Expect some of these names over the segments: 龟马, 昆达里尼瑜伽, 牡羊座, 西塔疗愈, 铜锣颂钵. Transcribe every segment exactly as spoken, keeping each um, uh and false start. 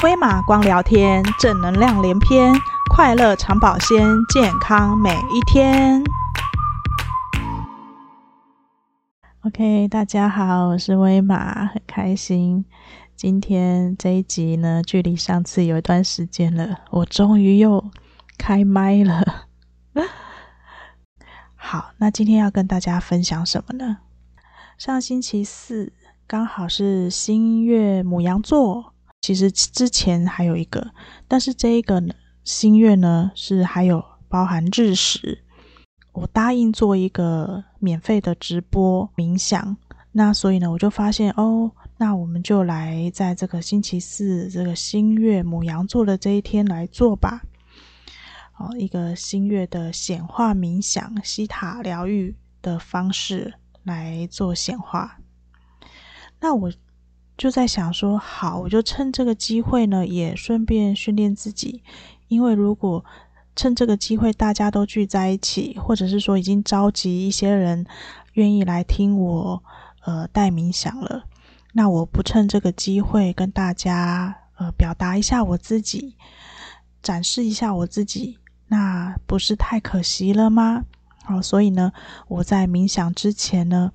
龟马光聊天，正能量连篇，快乐常保鲜，健康每一天。 OK， 大家好，我是龟马，很开心今天这一集呢，距离上次有一段时间了，我终于又开麦了。好，那今天要跟大家分享什么呢？上星期四刚好是新月牡羊座，其实之前还有一个，但是这一个新月呢是还有包含日食。我答应做一个免费的直播冥想，那所以呢我就发现哦，那我们就来在这个星期四这个新月牡羊座的这一天来做吧。哦，一个新月的显化冥想，西塔疗愈的方式来做显化。那我就在想说，好，我就趁这个机会呢，也顺便训练自己，因为如果趁这个机会大家都聚在一起，或者是说已经召集一些人愿意来听我呃带冥想了，那我不趁这个机会跟大家呃表达一下我自己，展示一下我自己，那不是太可惜了吗？好，所以呢我在冥想之前呢，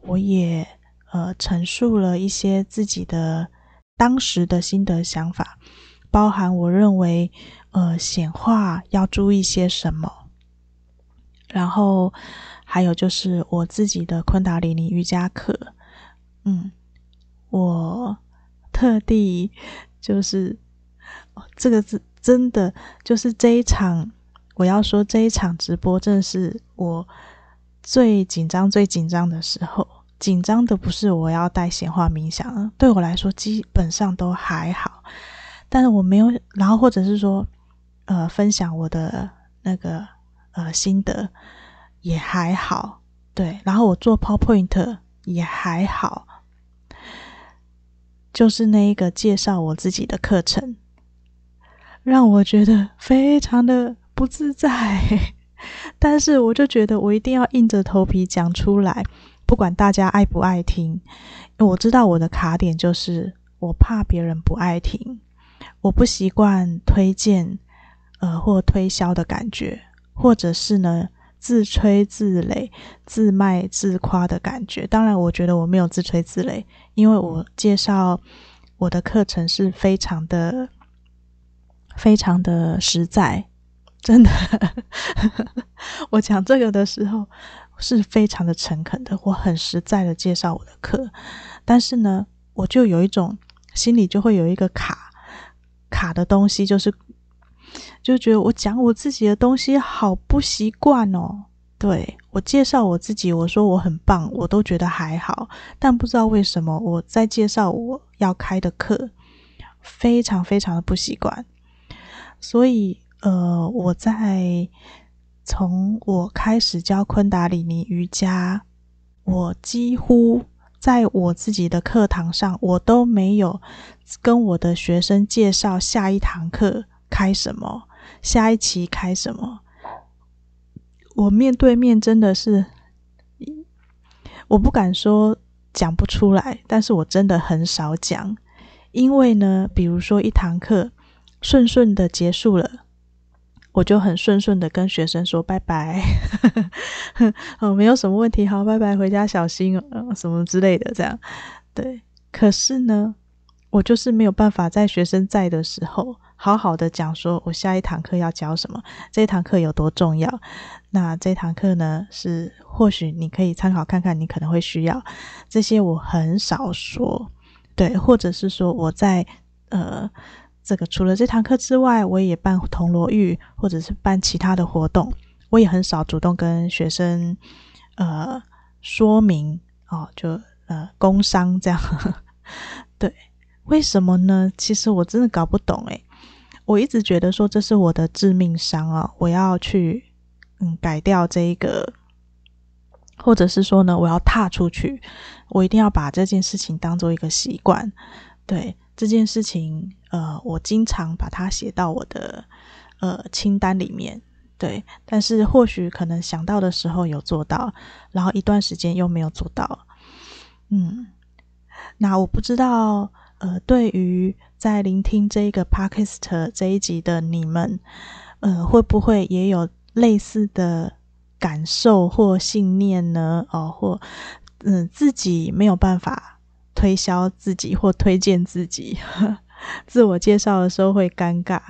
我也呃陈述了一些自己的当时的心得想法，包含我认为呃显化要注意些什么，然后还有就是我自己的昆达里尼瑜伽课。嗯，我特地就是、哦、这个字真的就是这一场，我要说这一场直播正是我最紧张最紧张的时候。紧张的不是我要带显化冥想，对我来说基本上都还好，但是我没有，然后或者是说呃分享我的那个呃心得也还好，对，然后我做 PowerPoint 也还好，就是那一个介绍我自己的课程让我觉得非常的不自在，但是我就觉得我一定要硬着头皮讲出来，不管大家爱不爱听，因为我知道我的卡点就是我怕别人不爱听，我不习惯推荐呃或推销的感觉，或者是呢自吹自擂自卖自夸的感觉。当然我觉得我没有自吹自擂，因为我介绍我的课程是非常的非常的实在，真的我讲这个的时候是非常的诚恳的，我很实在的介绍我的课，但是呢我就有一种心里就会有一个卡卡的东西，就是就觉得我讲我自己的东西好不习惯哦。对，我介绍我自己，我说我很棒，我都觉得还好，但不知道为什么我在介绍我要开的课非常非常的不习惯。所以呃，我在从我开始教昆达里尼瑜伽，我几乎在我自己的课堂上我都没有跟我的学生介绍下一堂课开什么，下一期开什么，我面对面真的是我不敢说讲不出来，但是我真的很少讲。因为呢比如说一堂课顺顺的结束了，我就很顺顺的跟学生说拜拜、哦、没有什么问题，好，拜拜，回家小心、呃、什么之类的这样。对，可是呢我就是没有办法在学生在的时候好好的讲说我下一堂课要教什么，这一堂课有多重要，那这堂课呢是或许你可以参考看看，你可能会需要这些，我很少说。对，或者是说我在呃这个除了这堂课之外，我也办铜锣浴或者是办其他的活动，我也很少主动跟学生呃说明哦，就呃工商这样对，为什么呢？其实我真的搞不懂诶，我一直觉得说这是我的致命伤啊，我要去嗯改掉这一个，或者是说呢我要踏出去，我一定要把这件事情当做一个习惯。对，这件事情呃我经常把它写到我的呃清单里面。对，但是或许可能想到的时候有做到，然后一段时间又没有做到。嗯，那我不知道呃，对于在聆听这个 podcast 这一集的你们，呃，会不会也有类似的感受或信念呢？哦，或嗯、呃，自己没有办法推销自己或推荐自己，自我介绍的时候会尴尬，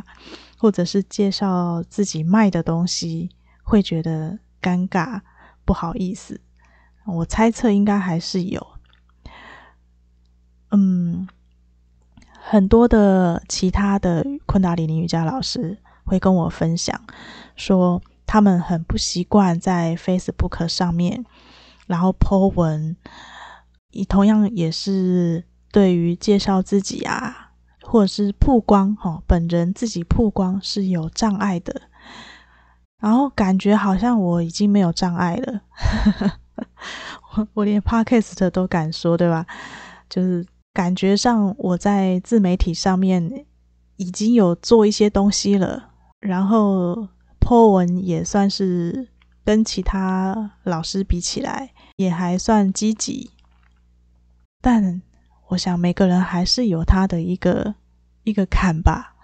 或者是介绍自己卖的东西会觉得尴尬、不好意思。我猜测应该还是有。嗯，很多的其他的昆达里尼瑜伽老师会跟我分享说，他们很不习惯在 Facebook 上面然后 po 文，同样也是对于介绍自己啊，或者是曝光、哦、本人自己曝光是有障碍的，然后感觉好像我已经没有障碍了我, 我连 podcast 都敢说，对吧？就是感觉上我在自媒体上面已经有做一些东西了，然后 po 文也算是跟其他老师比起来也还算积极，但我想每个人还是有他的一个一个坎吧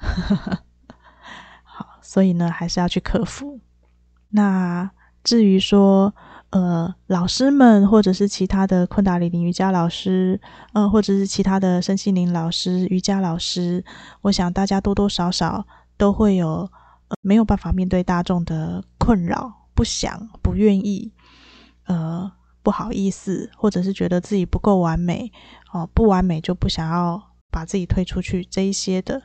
好，所以呢还是要去克服。那至于说呃，老师们或者是其他的昆达里尼瑜伽老师，呃，或者是其他的身心灵老师、瑜伽老师，我想大家多多少少都会有、呃、没有办法面对大众的困扰，不想、不愿意，呃，不好意思，或者是觉得自己不够完美、呃、不完美就不想要把自己推出去，这一些的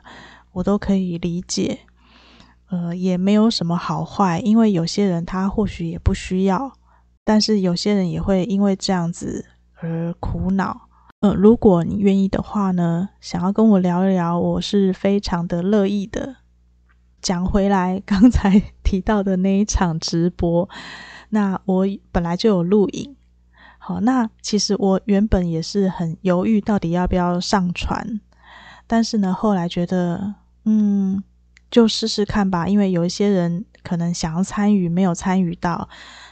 我都可以理解。呃，也没有什么好坏，因为有些人他或许也不需要，但是有些人也会因为这样子而苦恼。呃，如果你愿意的话呢，想要跟我聊一聊，我是非常的乐意的。讲回来刚才提到的那一场直播，那我本来就有录影。好，那其实我原本也是很犹豫到底要不要上传，但是呢，后来觉得嗯，就试试看吧，因为有一些人可能想要参与，没有参与到，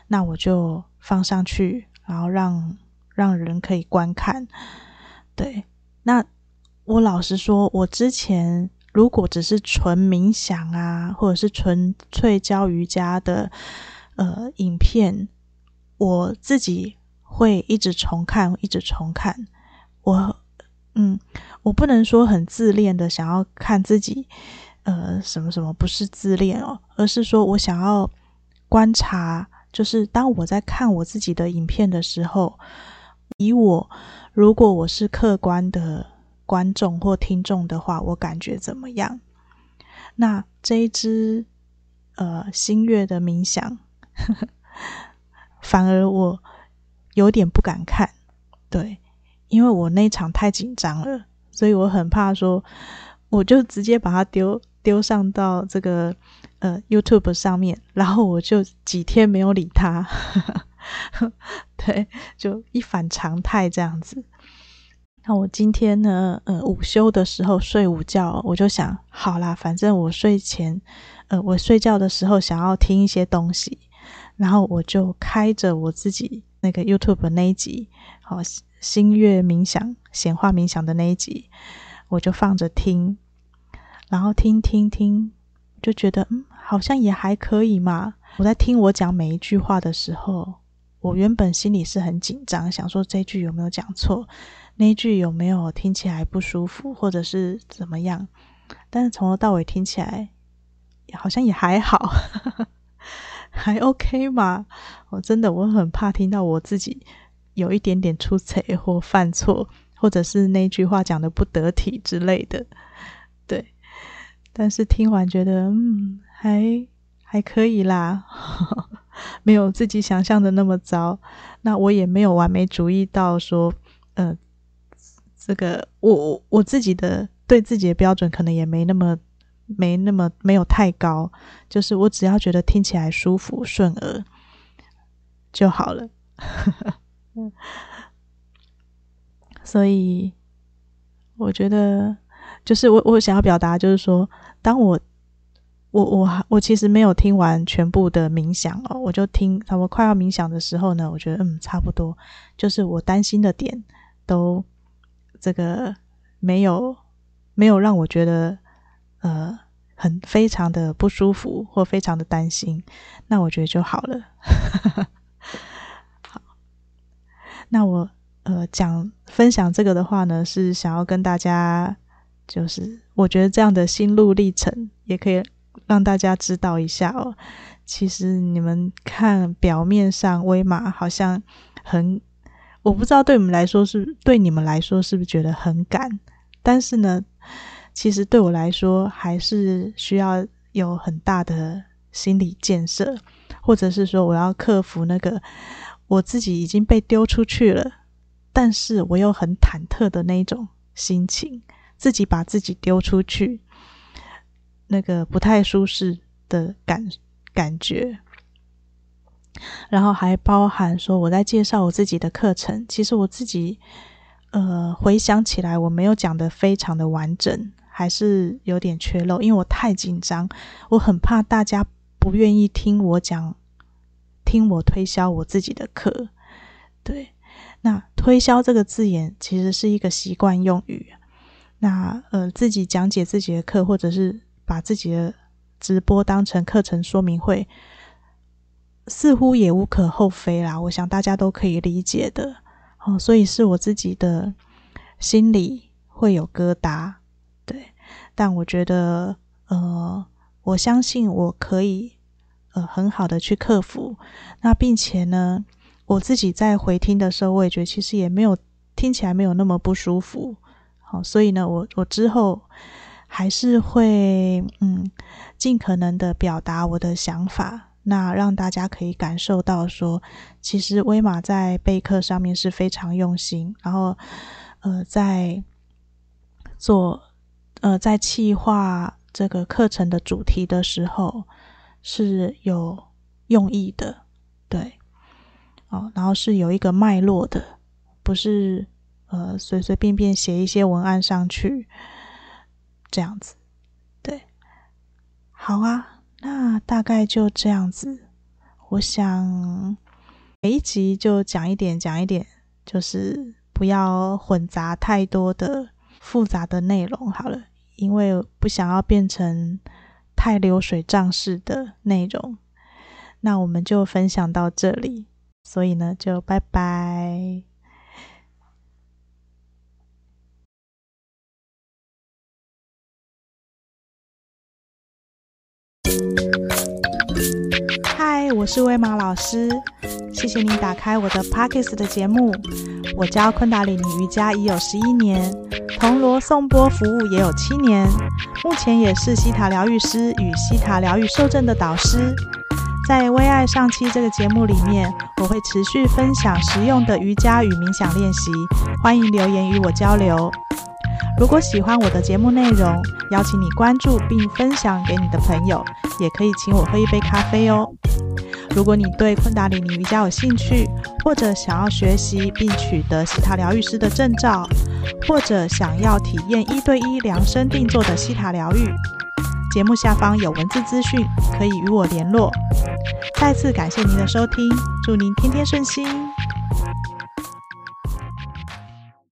那我就放上去，然后让让人可以观看。对，那我老实说，我之前如果只是纯冥想啊，或者是纯粹教瑜伽的呃影片，我自己会一直重看，一直重看。我嗯，我不能说很自恋的想要看自己呃什么什么，不是自恋哦，而是说我想要观察。就是当我在看我自己的影片的时候，以我如果我是客观的观众或听众的话，我感觉怎么样？那这一支呃新月的冥想呵呵，反而我有点不敢看，对，因为我那场太紧张了，所以我很怕说，我就直接把它丢丢上到这个。呃 YouTube 上面，然后我就几天没有理他对，就一反常态这样子。那我今天呢呃，午休的时候睡午觉，我就想好啦，反正我睡前呃，我睡觉的时候想要听一些东西，然后我就开着我自己那个 YouTube 那一集、哦、新月冥想显化冥想的那一集，我就放着听，然后听听听就觉得嗯，好像也还可以嘛。我在听我讲每一句话的时候，我原本心里是很紧张，想说这句有没有讲错，那一句有没有听起来不舒服，或者是怎么样，但是从头到尾听起来好像也还好还 OK 嘛。我真的我很怕听到我自己有一点点出错或犯错，或者是那句话讲得不得体之类的，对。但是听完觉得嗯，还还可以啦没有自己想象的那么糟。那我也没有完美主义到说呃，这个我我自己的对自己的标准可能也没那么没那么没有太高，就是我只要觉得听起来舒服顺耳就好了所以我觉得就是我我想要表达就是说，当我我我我其实没有听完全部的冥想哦，我就听差不多快要冥想的时候呢，我觉得嗯差不多，就是我担心的点都这个没有没有让我觉得呃很非常的不舒服或非常的担心，那我觉得就好了。好，那我呃讲分享这个的话呢，是想要跟大家，就是我觉得这样的心路历程也可以让大家知道一下哦。其实你们看表面上威马好像很，我不知道对你们来说是对你们来说是不是觉得很赶，但是呢，其实对我来说还是需要有很大的心理建设，或者是说我要克服那个我自己已经被丢出去了，但是我又很忐忑的那种心情，自己把自己丢出去，那个不太舒适的感感觉。然后还包含说我在介绍我自己的课程，其实我自己呃，回想起来我没有讲得非常的完整，还是有点缺漏，因为我太紧张，我很怕大家不愿意听我讲，听我推销我自己的课。对，那推销这个字眼其实是一个习惯用语，那呃，自己讲解自己的课，或者是把自己的直播当成课程说明会，似乎也无可厚非啦，我想大家都可以理解的、哦、所以是我自己的心里会有疙瘩，对，但我觉得呃，我相信我可以呃很好的去克服。那并且呢，我自己在回听的时候，我也觉得其实也没有听起来没有那么不舒服。好、哦，所以呢，我我之后还是会嗯尽可能的表达我的想法。那让大家可以感受到说，其实威马在备课上面是非常用心，然后呃在做呃在企划这个课程的主题的时候是有用意的，对，哦，然后是有一个脉络的，不是呃随随便便写一些文案上去这样子，对，好啊。那大概就这样子，我想每一集就讲一点讲一点，就是不要混杂太多的复杂的内容好了，因为不想要变成太流水账式的内容。那我们就分享到这里，所以呢就拜拜。嗨，我是威马老师，谢谢您打开我的 Podcast 的节目。我教昆达里尼瑜伽已有十一年，铜锣颂钵服务也有七年，目前也是西塔疗愈师与西塔疗愈受证的导师。在微爱上期这个节目里面，我会持续分享实用的瑜伽与冥想练习，欢迎留言与我交流。如果喜欢我的节目内容，邀请你关注并分享给你的朋友，也可以请我喝一杯咖啡哦。如果你对昆达里尼瑜伽有兴趣，或者想要学习并取得西塔疗愈师的证照，或者想要体验一对一量身定做的西塔疗愈，节目下方有文字资讯，可以与我联络。再次感谢您的收听，祝您天天顺心。